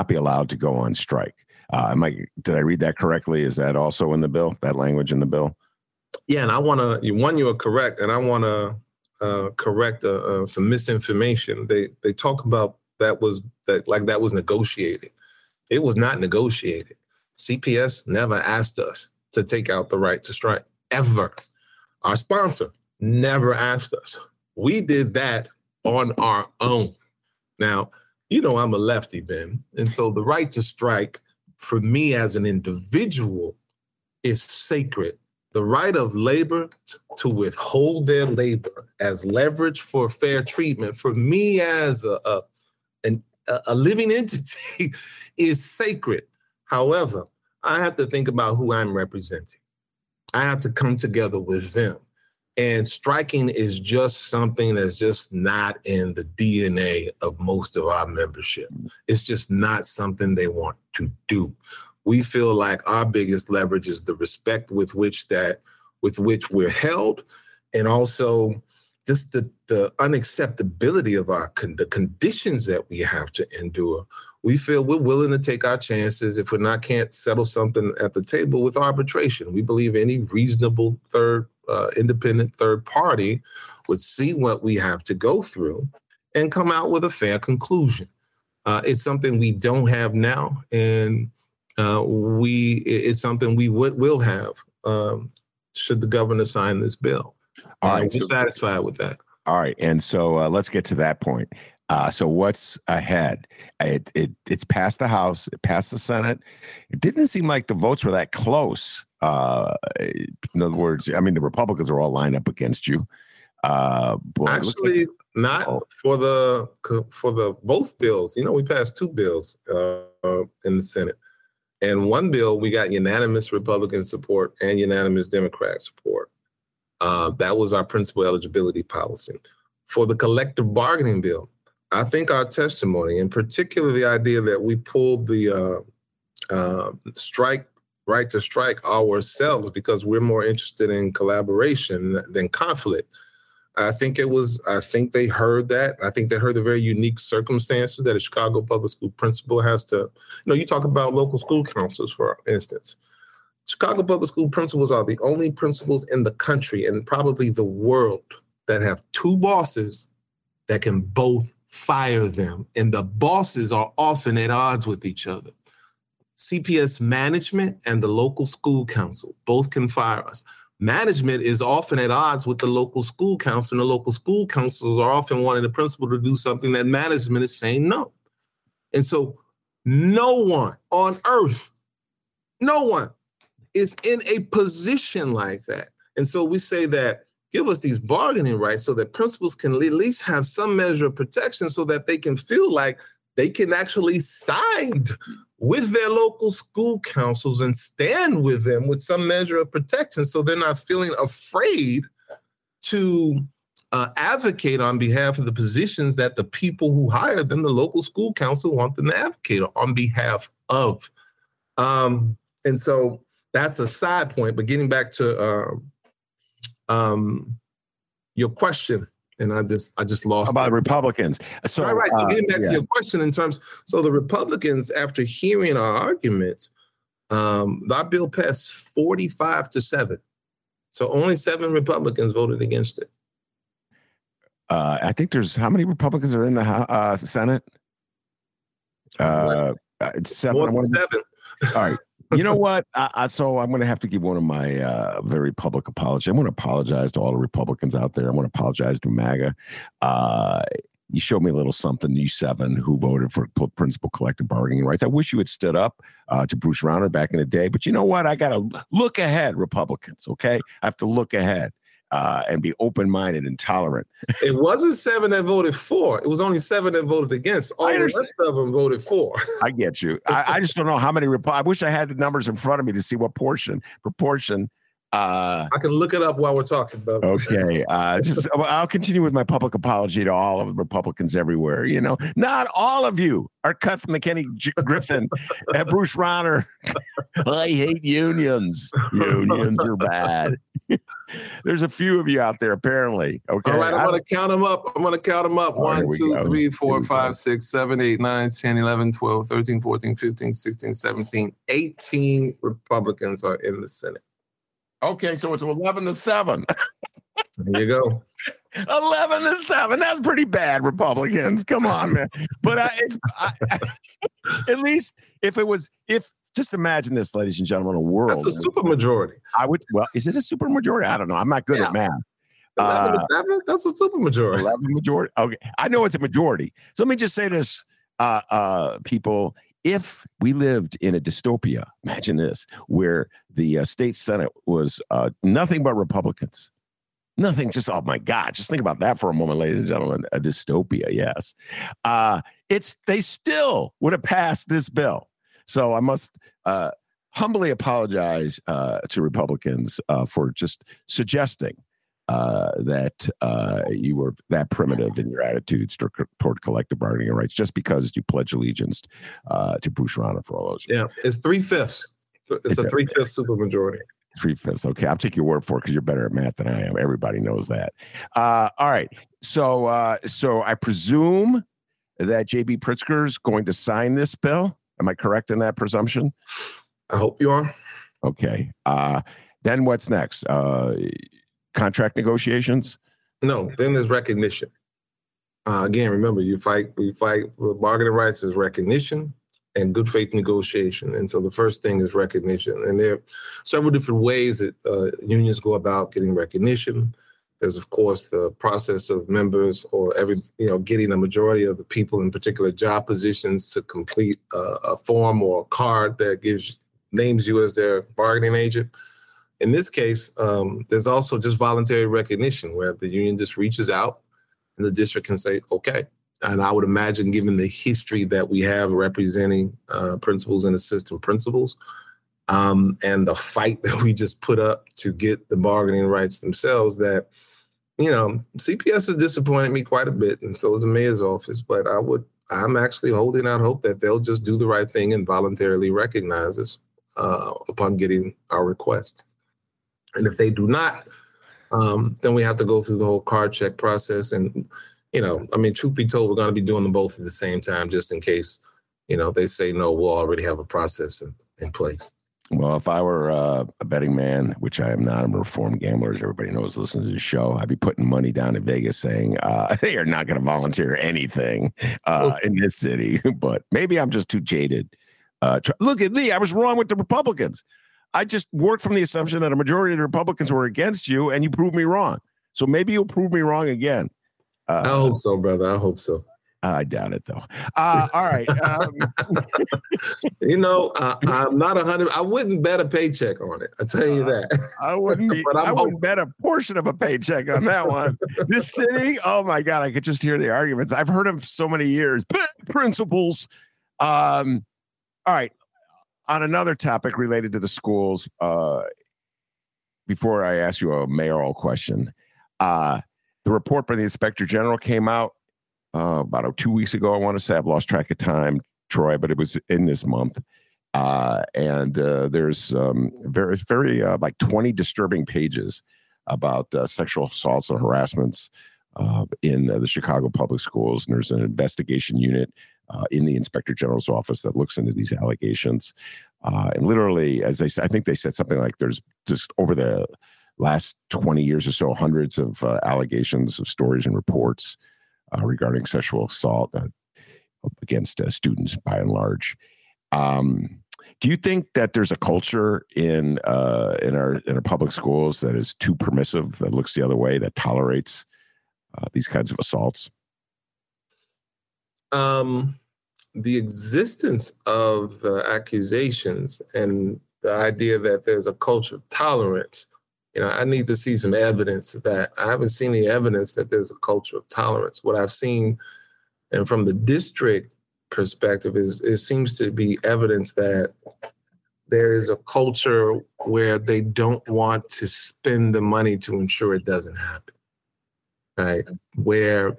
be allowed to go on strike. Did I read that correctly? Is that also in the bill, that language in the bill? Yeah. And you are correct. And I want to correct some misinformation. They talk about that was negotiated. It was not negotiated. CPS never asked us to take out the right to strike, ever. Our sponsor never asked us. We did that on our own. Now, you know I'm a lefty, Ben, and so the right to strike for me as an individual is sacred. The right of labor to withhold their labor as leverage for fair treatment for me as a living entity is sacred. However, I have to think about who I'm representing. I have to come together with them. And striking is just something that's just not in the DNA of most of our membership. It's just not something they want to do. We feel like our biggest leverage is the respect with which we're held, and also just the unacceptability of the conditions that we have to endure. We feel we're willing to take our chances if we can't settle something at the table with arbitration. We believe any reasonable independent third party would see what we have to go through and come out with a fair conclusion. It's something we don't have now, and it's something we will have should the governor sign this bill. All right, we're satisfied with that. All right, and so let's get to that point. So what's ahead? It's passed the House, it passed the Senate. It didn't seem like the votes were that close. In other words, I mean, the Republicans are all lined up against you. For both bills. You know, we passed two bills in the Senate, and one bill we got unanimous Republican support and unanimous Democrat support. That was our principal eligibility policy. For the collective bargaining bill, I think our testimony, and particularly the idea that we pulled the right to strike ourselves because we're more interested in collaboration than conflict, I think they heard that. I think they heard the very unique circumstances that a Chicago public school principal has to, you talk about local school counselors, for instance. Chicago public school principals are the only principals in the country and probably the world that have two bosses that can both fire them. And the bosses are often at odds with each other. CPS management and the local school council both can fire us. Management is often at odds with the local school council, and the local school councils are often wanting the principal to do something that management is saying no. And so no one on earth, no one is in a position like that. And so we say that give us these bargaining rights so that principals can at least have some measure of protection so that they can feel like they can actually side with their local school councils and stand with them with some measure of protection so they're not feeling afraid to advocate on behalf of the positions that the people who hire them, the local school council, want them to advocate on behalf of. And so that's a side point, but getting back to your question, and I just lost about it. Republicans. So, right. So getting back to your question in terms, so the Republicans, after hearing our arguments, that bill passed 45-7. So only 7 Republicans voted against it. I think there's how many Republicans are in the Senate? It's 7. More than 7. All right. You know what? So I'm going to have to give one of my very public apology. I want to apologize to all the Republicans out there. I want to apologize to MAGA. You showed me a little something, you 7 who voted for principal collective bargaining rights. I wish you had stood up to Bruce Rauner back in the day. But you know what? I got to look ahead, Republicans, okay? I have to look ahead and be open-minded and tolerant. It wasn't 7 that voted for. It was only 7 that voted against. All the rest of them voted for. I get you. I just don't know how many. I wish I had the numbers in front of me to see what proportion. I can look it up while we're talking about it. Okay. I'll continue with my public apology to all of the Republicans everywhere. Not all of you are cut from the Kenny Griffin and Bruce Rauner. I hate unions. Unions are bad. There's a few of you out there, apparently. Okay. All right. I'm going to count them up. 1, 2, 3, 4, 5, 6, 7, 8, 9, 10, 11, 12, 13, 14, 15, 16, 17, 18 Republicans are in the Senate. Okay, so it's 11-7. There you go. 11-7. That's pretty bad, Republicans. Come on, man. But at least if just imagine this, ladies and gentlemen, a world. That's a supermajority. Is it a supermajority? I don't know. I'm not good at math. 11-7? That's a supermajority. 11 majority. Okay. I know it's a majority. So let me just say this, people. If we lived in a dystopia, imagine this, where the state Senate was nothing but Republicans. Nothing, just, oh my God, just think about that for a moment, ladies and gentlemen. A dystopia, yes. They still would have passed this bill. So I must humbly apologize to Republicans for just suggesting that you were that primitive in your attitudes toward collective bargaining rights just because you pledge allegiance to Bruce Rauner for all those. Yeah, it's 3/5. It's a 3/5 supermajority. 3/5. Okay, I'll take your word for it because you're better at math than I am. Everybody knows that. All right. So I presume that J.B. Pritzker is going to sign this bill. Am I correct in that presumption? I hope you are. Okay. Then what's next? Contract negotiations? No, then there's recognition. Again, remember, we fight with bargaining rights is recognition and good faith negotiation. And so the first thing is recognition. And there are several different ways that unions go about getting recognition. There's, of course, the process of members or getting a majority of the people in particular job positions to complete a form or a card that names you as their bargaining agent. In this case, there's also just voluntary recognition where the union just reaches out and the district can say, okay. And I would imagine, given the history that we have representing principals and assistant principals and the fight that we just put up to get the bargaining rights themselves, that, CPS has disappointed me quite a bit, and so has the mayor's office. But I'm actually holding out hope that they'll just do the right thing and voluntarily recognize us upon getting our request. And if they do not, Then we have to go through the whole card check process. And, you know, I mean, truth be told, we're going to be doing them both at the same time, just in case, you know, they say no, we'll already have a process in place. Well, if I were a betting man, which I am not, I'm a reformed gambler, as everybody knows, listening to the show, I'd be putting money down in Vegas saying they are not going to volunteer anything in this city. But maybe I'm just too jaded. Look at me. I was wrong with the Republicans. I just worked from the assumption that a majority of the Republicans were against you, and you proved me wrong. So maybe you'll prove me wrong again. I hope so, brother. I hope so. I doubt it, though. All right. You know, I'm not 100. I wouldn't bet a paycheck on it. I tell you that. I wouldn't. Be, but I wouldn't bet a portion of a paycheck on that one. This city. Oh my God! I could just hear the arguments. I've heard them for so many years. Principals. All right. On another topic related to the schools, before I ask you a mayoral question, the report by the Inspector General came out. About 2 weeks ago, I want to say. I've lost track of time, Troy, but it was in this month. And there's very, very like 20 disturbing pages about sexual assaults and harassments in the Chicago Public Schools. And there's an investigation unit in the Inspector General's office that looks into these allegations. And literally, as they said, I think they said something like there's just over the last 20 years or so, hundreds of allegations of stories and reports regarding sexual assault against students by and large. Do you think that there's a culture in our public schools that is too permissive, that looks the other way, that tolerates these kinds of assaults? The existence of the accusations and the idea that there's a culture of tolerance, you know, I need to see some evidence of that. I haven't seen any evidence that there's a culture of tolerance. What I've seen, and from the district perspective, is it seems to be evidence that there is a culture where they don't want to spend the money to ensure it doesn't happen, right? Where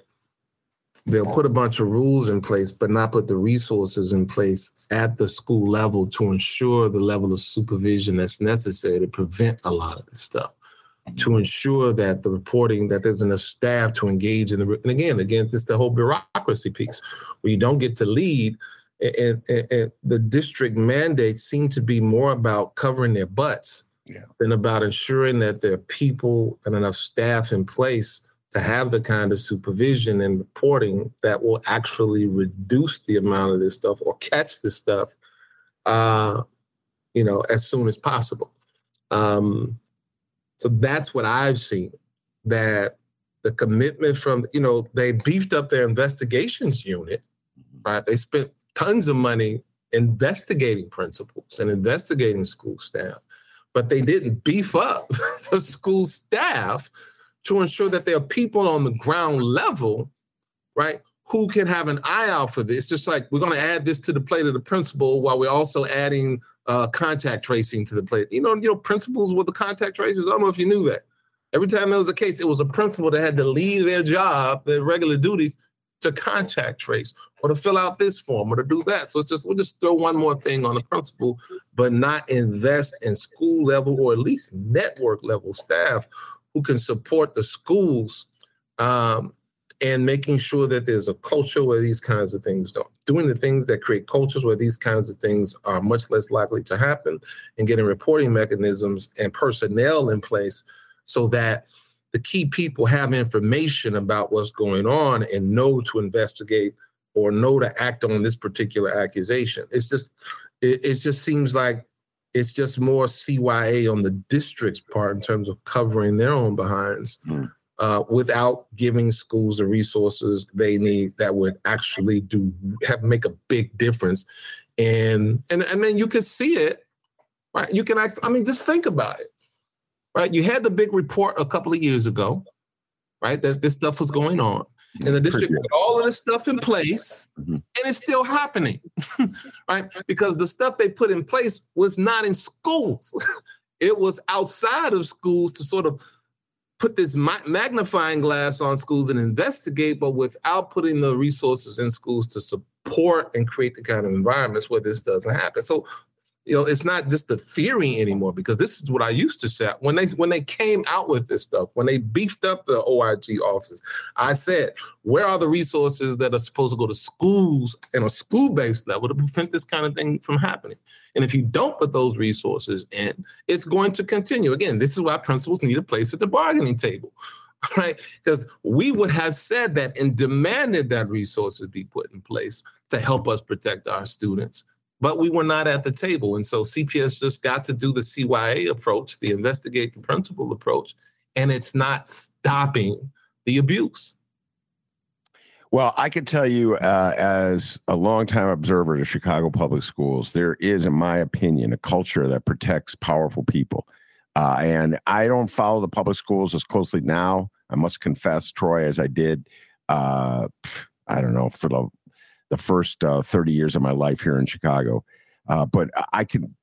they'll put a bunch of rules in place, but not put the resources in place at the school level to ensure the level of supervision that's necessary to prevent a lot of this stuff, to ensure that the reporting, that there's enough staff to engage in the, and again, it's the whole bureaucracy piece where you don't get to lead. And the district mandates seem to be more about covering their butts than about ensuring that there are people and enough staff in place to have the kind of supervision and reporting that will actually reduce the amount of this stuff or catch this stuff, you know, as soon as possible. So that's what I've seen, that the commitment from, you know, they beefed up their investigations unit, right? They spent tons of money investigating principals and investigating school staff, but they didn't beef up the school staff to ensure that there are people on the ground level, right, who can have an eye out for this. Just like we're going to add this to the plate of the principal while we're also adding contact tracing to the plate. You know, principals were the contact tracers. I don't know if you knew that. Every time there was a case, it was a principal that had to leave their job, their regular duties, to contact trace or to fill out this form or to do that. So it's just, we'll just throw one more thing on the principal, but not invest in school level or at least network level staff who can support the schools and making sure that there's a culture where these kinds of things don't. Doing the things that create cultures where these kinds of things are much less likely to happen, and getting reporting mechanisms and personnel in place so that the key people have information about what's going on and know to investigate or know to act on this particular accusation. It just seems like it's just more CYA on the district's part in terms of covering their own behinds without giving schools the resources they need that would actually make a big difference. And I mean, you can see it, right? You can actually, I mean, just think about it, right? You had the big report a couple of years ago, right? That this stuff was going on. And the district put all of this stuff in place, and it's still happening, right? Because the stuff they put in place was not in schools. It was outside of schools to sort of put this magnifying glass on schools and investigate, but without putting the resources in schools to support and create the kind of environments where this doesn't happen. So you know, it's not just the theory anymore, because this is what I used to say. When they came out with this stuff, when they beefed up the OIG office, I said, where are the resources that are supposed to go to schools and a school-based level to prevent this kind of thing from happening? And if you don't put those resources in, it's going to continue. Again, this is why principals need a place at the bargaining table, right? Because we would have said that and demanded that resources be put in place to help us protect our students. But we were not at the table. And so CPS just got to do the CYA approach, the investigate the principal approach, and it's not stopping the abuse. Well, I can tell you as a longtime observer to Chicago Public Schools, there is, in my opinion, a culture that protects powerful people. And I don't follow the public schools as closely now, I must confess, Troy, as I did, I don't know, for the first 30 years of my life here in Chicago. But I can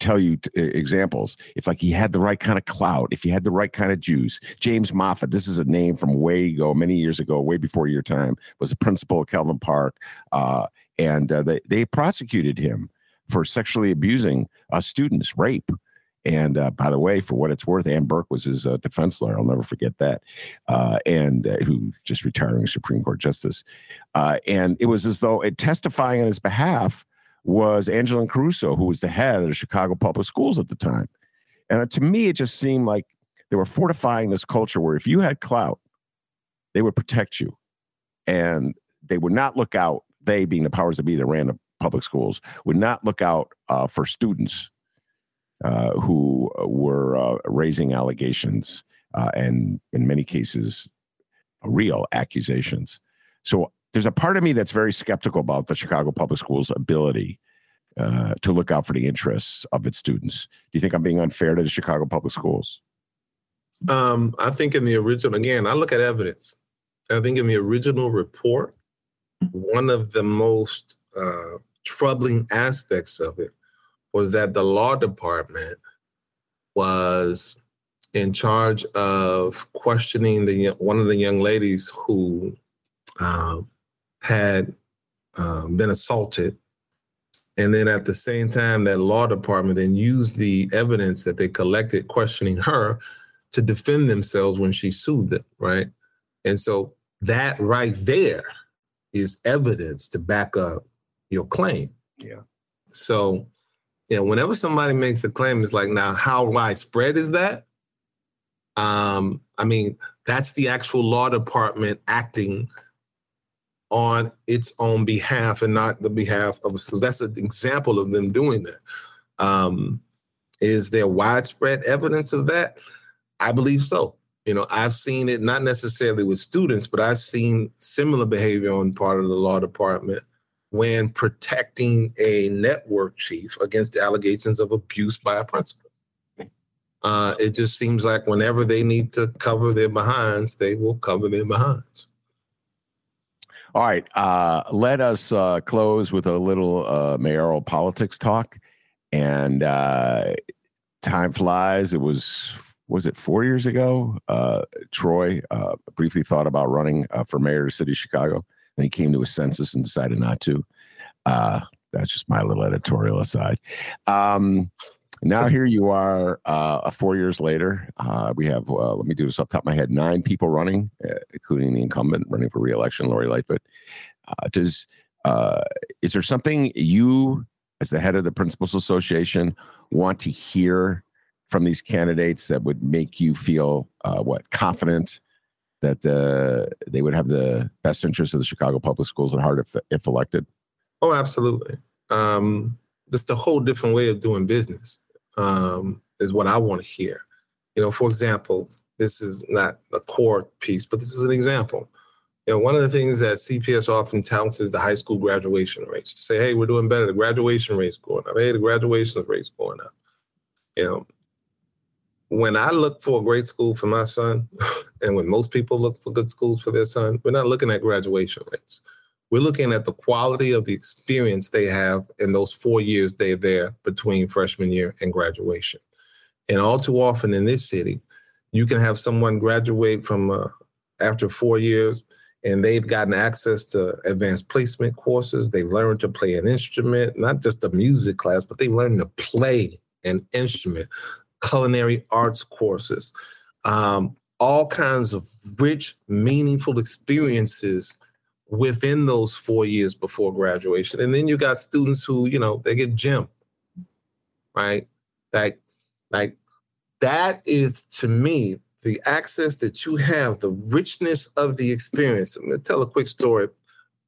tell you examples. If like he had the right kind of clout, if he had the right kind of juice, James Moffatt, this is a name from way ago, many years ago, way before your time, was a principal at Calvin Park. And they prosecuted him for sexually abusing students, rape. And by the way, for what it's worth, Ann Burke was his defense lawyer. I'll never forget that. And who's just retiring Supreme Court Justice. And it was as though it testifying on his behalf was Angelina Caruso, who was the head of the Chicago Public Schools at the time. And to me, it just seemed like they were fortifying this culture where if you had clout, they would protect you. And they would not look out, they being the powers that be that ran the public schools, would not look out for students who were raising allegations and in many cases, real accusations. So there's a part of me that's very skeptical about the Chicago Public Schools' ability to look out for the interests of its students. Do you think I'm being unfair to the Chicago Public Schools? I think in the original, again, I look at evidence. I think in the original report, one of the most troubling aspects of it was that the law department was in charge of questioning one of the young ladies who had been assaulted. And then at the same time, that law department then used the evidence that they collected questioning her to defend themselves when she sued them, right? And so that right there is evidence to back up your claim. Yeah. So, yeah, whenever somebody makes a claim, it's like, now, how widespread is that? I mean, that's the actual law department acting on its own behalf and not the behalf of. So that's an example of them doing that. Is there widespread evidence of that? I believe so. You know, I've seen it not necessarily with students, but I've seen similar behavior on part of the law department when protecting a network chief against allegations of abuse by a principal. It just seems like whenever they need to cover their behinds, they will cover their behinds. All right, let us close with a little mayoral politics talk. And time flies. It was it 4 years ago? Troy briefly thought about running for mayor of the city of Chicago. And he came to a census and decided not to. That's just my little editorial aside. Now here you are 4 years later. We have, let me do this off the top of my head, 9 people running, including the incumbent running for re-election, Lori Lightfoot. Is there something you, as the head of the Principals Association, want to hear from these candidates that would make you feel, confident that they would have the best interest of the Chicago Public Schools at heart if elected? Oh, absolutely. Just a whole different way of doing business is what I want to hear. You know, for example, this is not a core piece, but this is an example. You know, one of the things that CPS often touts is the high school graduation rates. To say, hey, we're doing better. The graduation rate's going up. Hey, the graduation rate's going up. You know, when I look for a great school for my son, and when most people look for good schools for their son, we're not looking at graduation rates. We're looking at the quality of the experience they have in those 4 years they're there between freshman year and graduation. And all too often in this city, you can have someone graduate from after 4 years and they've gotten access to advanced placement courses. They've learned to play an instrument, not just a music class, but they've learned to play an instrument, culinary arts courses, all kinds of rich, meaningful experiences within those 4 years before graduation. And then you got students who, you know, they get gym, right? Like that is, to me, the access that you have, the richness of the experience. I'm gonna tell a quick story.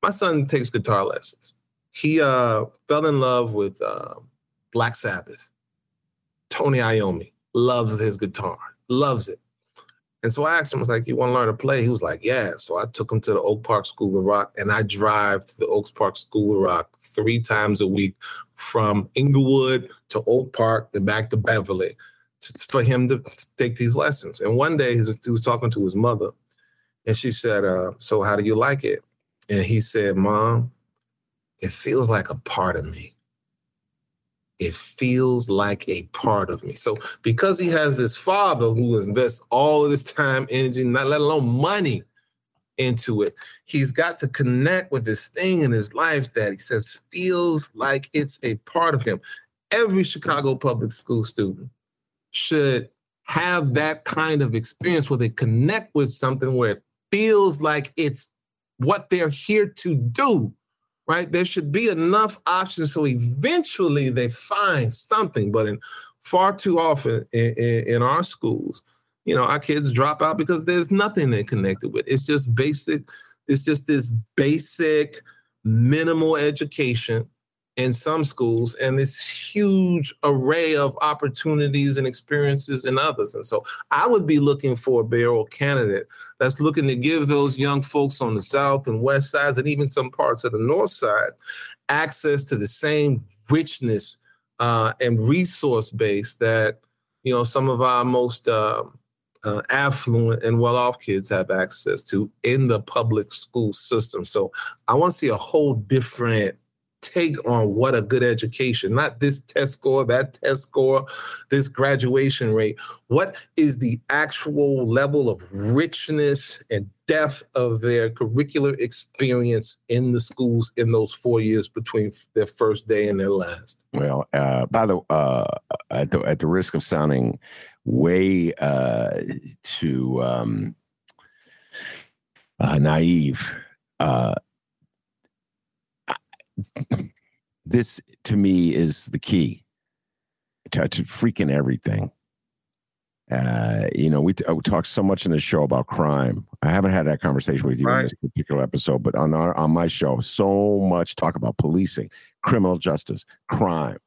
My son takes guitar lessons. He fell in love with Black Sabbath. Tony Iommi, loves his guitar, loves it. And so I asked him, I was like, you want to learn to play? He was like, yeah. So I took him to the Oak Park School of Rock, and I drive to the Oak Park School of Rock 3 times a week from Inglewood to Oak Park and back to Beverly for him to take these lessons. And one day he was talking to his mother, and she said, so how do you like it? And he said, Mom, it feels like a part of me. It feels like a part of me. So because he has this father who invests all of his time, energy, not let alone money into it, he's got to connect with this thing in his life that he says feels like it's a part of him. Every Chicago public school student should have that kind of experience where they connect with something where it feels like it's what they're here to do. Right? There should be enough options so eventually they find something. But in far too often in our schools, you know, our kids drop out because there's nothing they're connected with. It's just basic. It's just this basic minimal education in some schools and this huge array of opportunities and experiences in others. And so I would be looking for a mayoral candidate that's looking to give those young folks on the south and west sides and even some parts of the north side access to the same richness and resource base that, you know, some of our most affluent and well-off kids have access to in the public school system. So I want to see a whole different take on what a good education, not this test score, that test score, this graduation rate. What is the actual level of richness and depth of their curricular experience in the schools in those 4 years between their first day and their last? Well, by the at the risk of sounding way too naive, this, to me, is the key to freaking everything. You know, we talk so much in the show about crime. I haven't had that conversation with you right in this particular episode, but on my show, so much talk about policing, criminal justice, crime.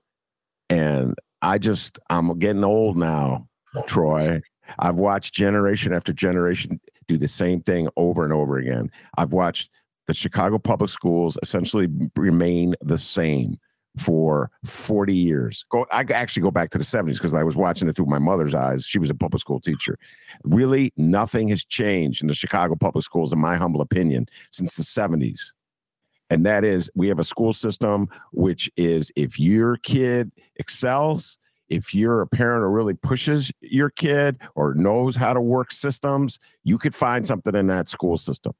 And I'm getting old now, Troy. I've watched generation after generation do the same thing over and over again. I've watched the Chicago public schools essentially remain the same for 40 years. I actually go back to the 70s because I was watching it through my mother's eyes. She was a public school teacher. Really, nothing has changed in the Chicago public schools, in my humble opinion, since the 70s. And that is, we have a school system which is, if your kid excels, if you're a parent who really pushes your kid or knows how to work systems, you could find something in that school system.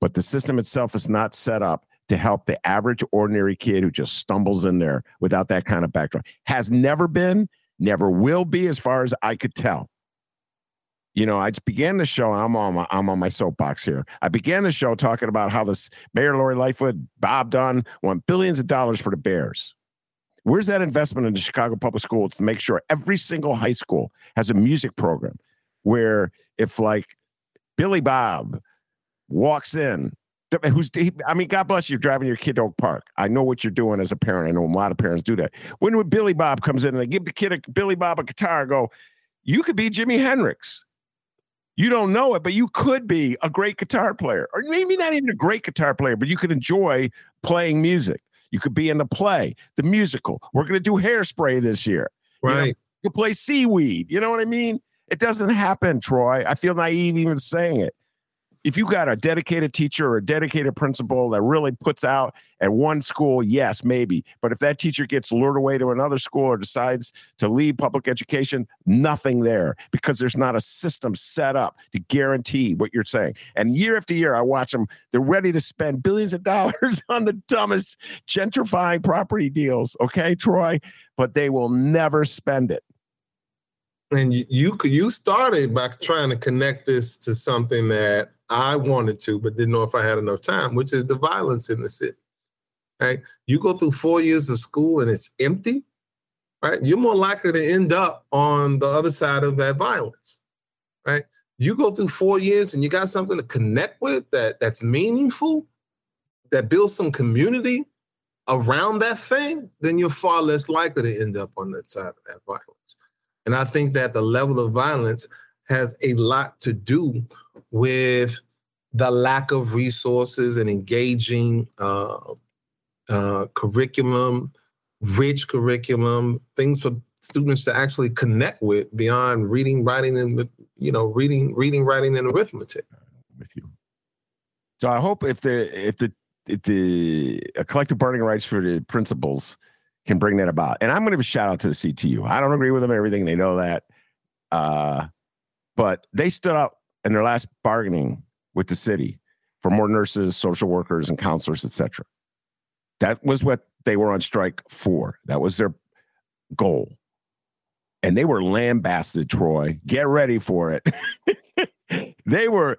But the system itself is not set up to help the average ordinary kid who just stumbles in there without that kind of background. Has never been, never will be, as far as I could tell. You know, I just began the show. I'm on my soapbox here. I began the show talking about how this Mayor Lori Lightfoot, Bob Dunn, won billions of dollars for the Bears. Where's that investment in the Chicago public schools to make sure every single high school has a music program where if, like, Billy Bob walks in, God bless you, driving your kid to Oak Park. I know what you're doing as a parent. I know a lot of parents do that. When Billy Bob comes in and they give the kid Billy Bob a guitar and go, you could be Jimi Hendrix. You don't know it, but you could be a great guitar player. Or maybe not even a great guitar player, but you could enjoy playing music. You could be in the play, the musical. We're going to do Hairspray this year. Right. You know, you play Seaweed. You know what I mean? It doesn't happen, Troy. I feel naive even saying it. if you got a dedicated teacher or a dedicated principal that really puts out at one school, yes, maybe. But if that teacher gets lured away to another school or decides to leave public education, nothing there, because there's not a system set up to guarantee what you're saying. And year after year, I watch them. They're ready to spend billions of dollars on the dumbest gentrifying property deals. Okay, Troy, but they will never spend it. And you started by trying to connect this to something that I wanted to, but didn't know if I had enough time, which is the violence in the city. Right? You go through 4 years of school and it's empty, right? You're more likely to end up on the other side of that violence, right? You go through 4 years and you got something to connect with that's meaningful, that builds some community around that thing, then you're far less likely to end up on that side of that violence. And I think that the level of violence has a lot to do with the lack of resources and engaging curriculum, rich curriculum, things for students to actually connect with beyond reading, writing, and reading, writing, and arithmetic. With you. So I hope if the collective bargaining rights for the principals can bring that about. And I'm going to give a shout out to the CTU. I don't agree with them on everything. They know that. But they stood up in their last bargaining with the city for more nurses, social workers, and counselors, et cetera. That was what they were on strike for. That was their goal. And they were lambasted, Troy. Get ready for it. They were,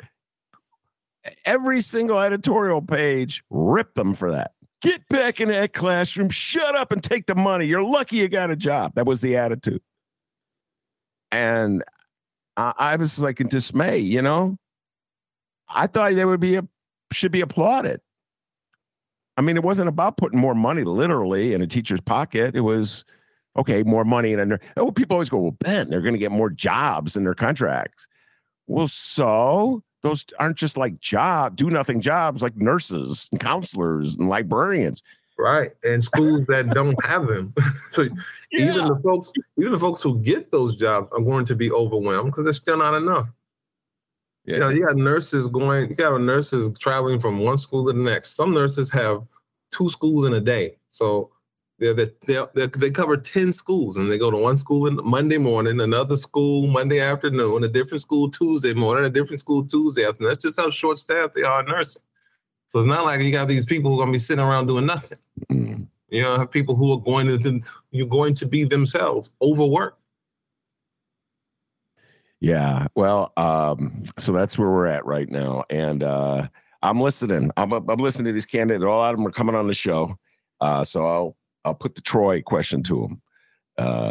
every single editorial page ripped them for that. Get back in that classroom, shut up and take the money. You're lucky you got a job. That was the attitude. And I was like in dismay, I thought they should be applauded. I mean, it wasn't about putting more money literally in a teacher's pocket. It was, okay, more money. And people always go, well, Ben, they're going to get more jobs in their contracts. Well, so those aren't just like do-nothing jobs like nurses and counselors and librarians. Right. And schools that don't have them. So yeah. even the folks who get those jobs are going to be overwhelmed because there's still not enough. Yeah. You got nurses traveling from one school to the next. Some nurses have two schools in a day. So they cover 10 schools, and they go to one school in Monday morning, another school Monday afternoon, a different school Tuesday morning, a different school Tuesday afternoon. That's just how short-staffed they are in nursing. So it's not like you got these people who are going to be sitting around doing nothing. Mm-hmm. Have people who are going to be themselves overworked. Yeah, well, so that's where we're at right now, and I'm listening. I'm listening to these candidates. All of them are coming on the show, so I'll put the Troy question to him.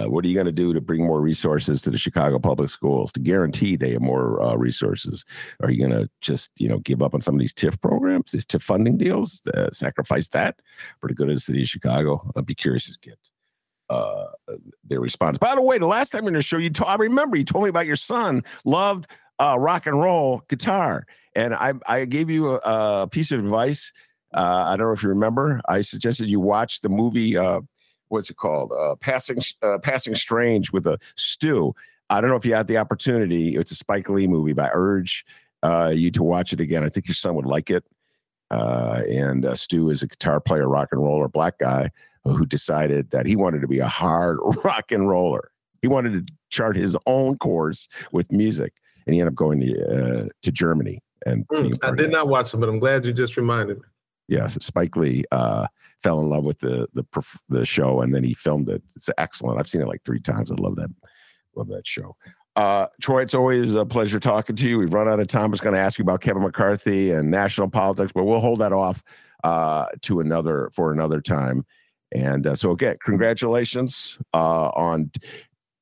What are you going to do to bring more resources to the Chicago public schools to guarantee they have more resources? Are you going to just, give up on some of these TIF programs, these TIF funding deals, sacrifice that for the good of the city of Chicago? I'd be curious to get their response. By the way, the last time in the show, I remember you told me about your son loved rock and roll guitar. And I gave you a piece of advice. I don't know if you remember. I suggested you watch the movie, what's it called? Passing Strange with a Stew. I don't know if you had the opportunity. It's a Spike Lee movie, but I urge you to watch it again. I think your son would like it. And Stew is a guitar player, rock and roller, black guy who decided that he wanted to be a hard rock and roller. He wanted to chart his own course with music, and he ended up going to Germany. And I did not watch him, but I'm glad you just reminded me. Yes, Spike Lee fell in love with the show, and then he filmed it. It's excellent. I've seen it like 3 times. I love that. Love that show. Troy, it's always a pleasure talking to you. We've run out of time. I was going to ask you about Kevin McCarthy and national politics, but we'll hold that off to another time. And so again, congratulations on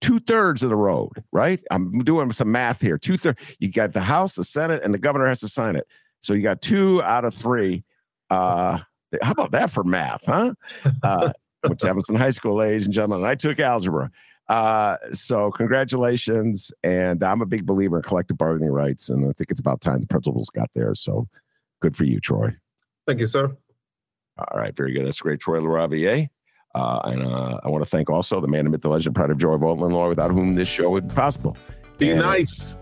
2/3 of the road. Right? I'm doing some math here. 2/3. You got the House, the Senate, and the governor has to sign it. So you got 2 out of 3. How about that for math, huh? Went to Evanston High School, ladies and gentlemen. I took algebra. So congratulations. And I'm a big believer in collective bargaining rights. And I think it's about time the principals got there. So good for you, Troy. Thank you, sir. All right. Very good. That's great. Troy LaRaviere. And I want to thank also the man, the myth, the legend, pride of Joy of Oakland, Lord, without whom this show would be possible. D-Nice.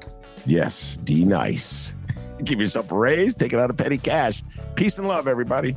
Yes. D-Nice. give yourself a raise, take it out of petty cash. Peace and love, everybody.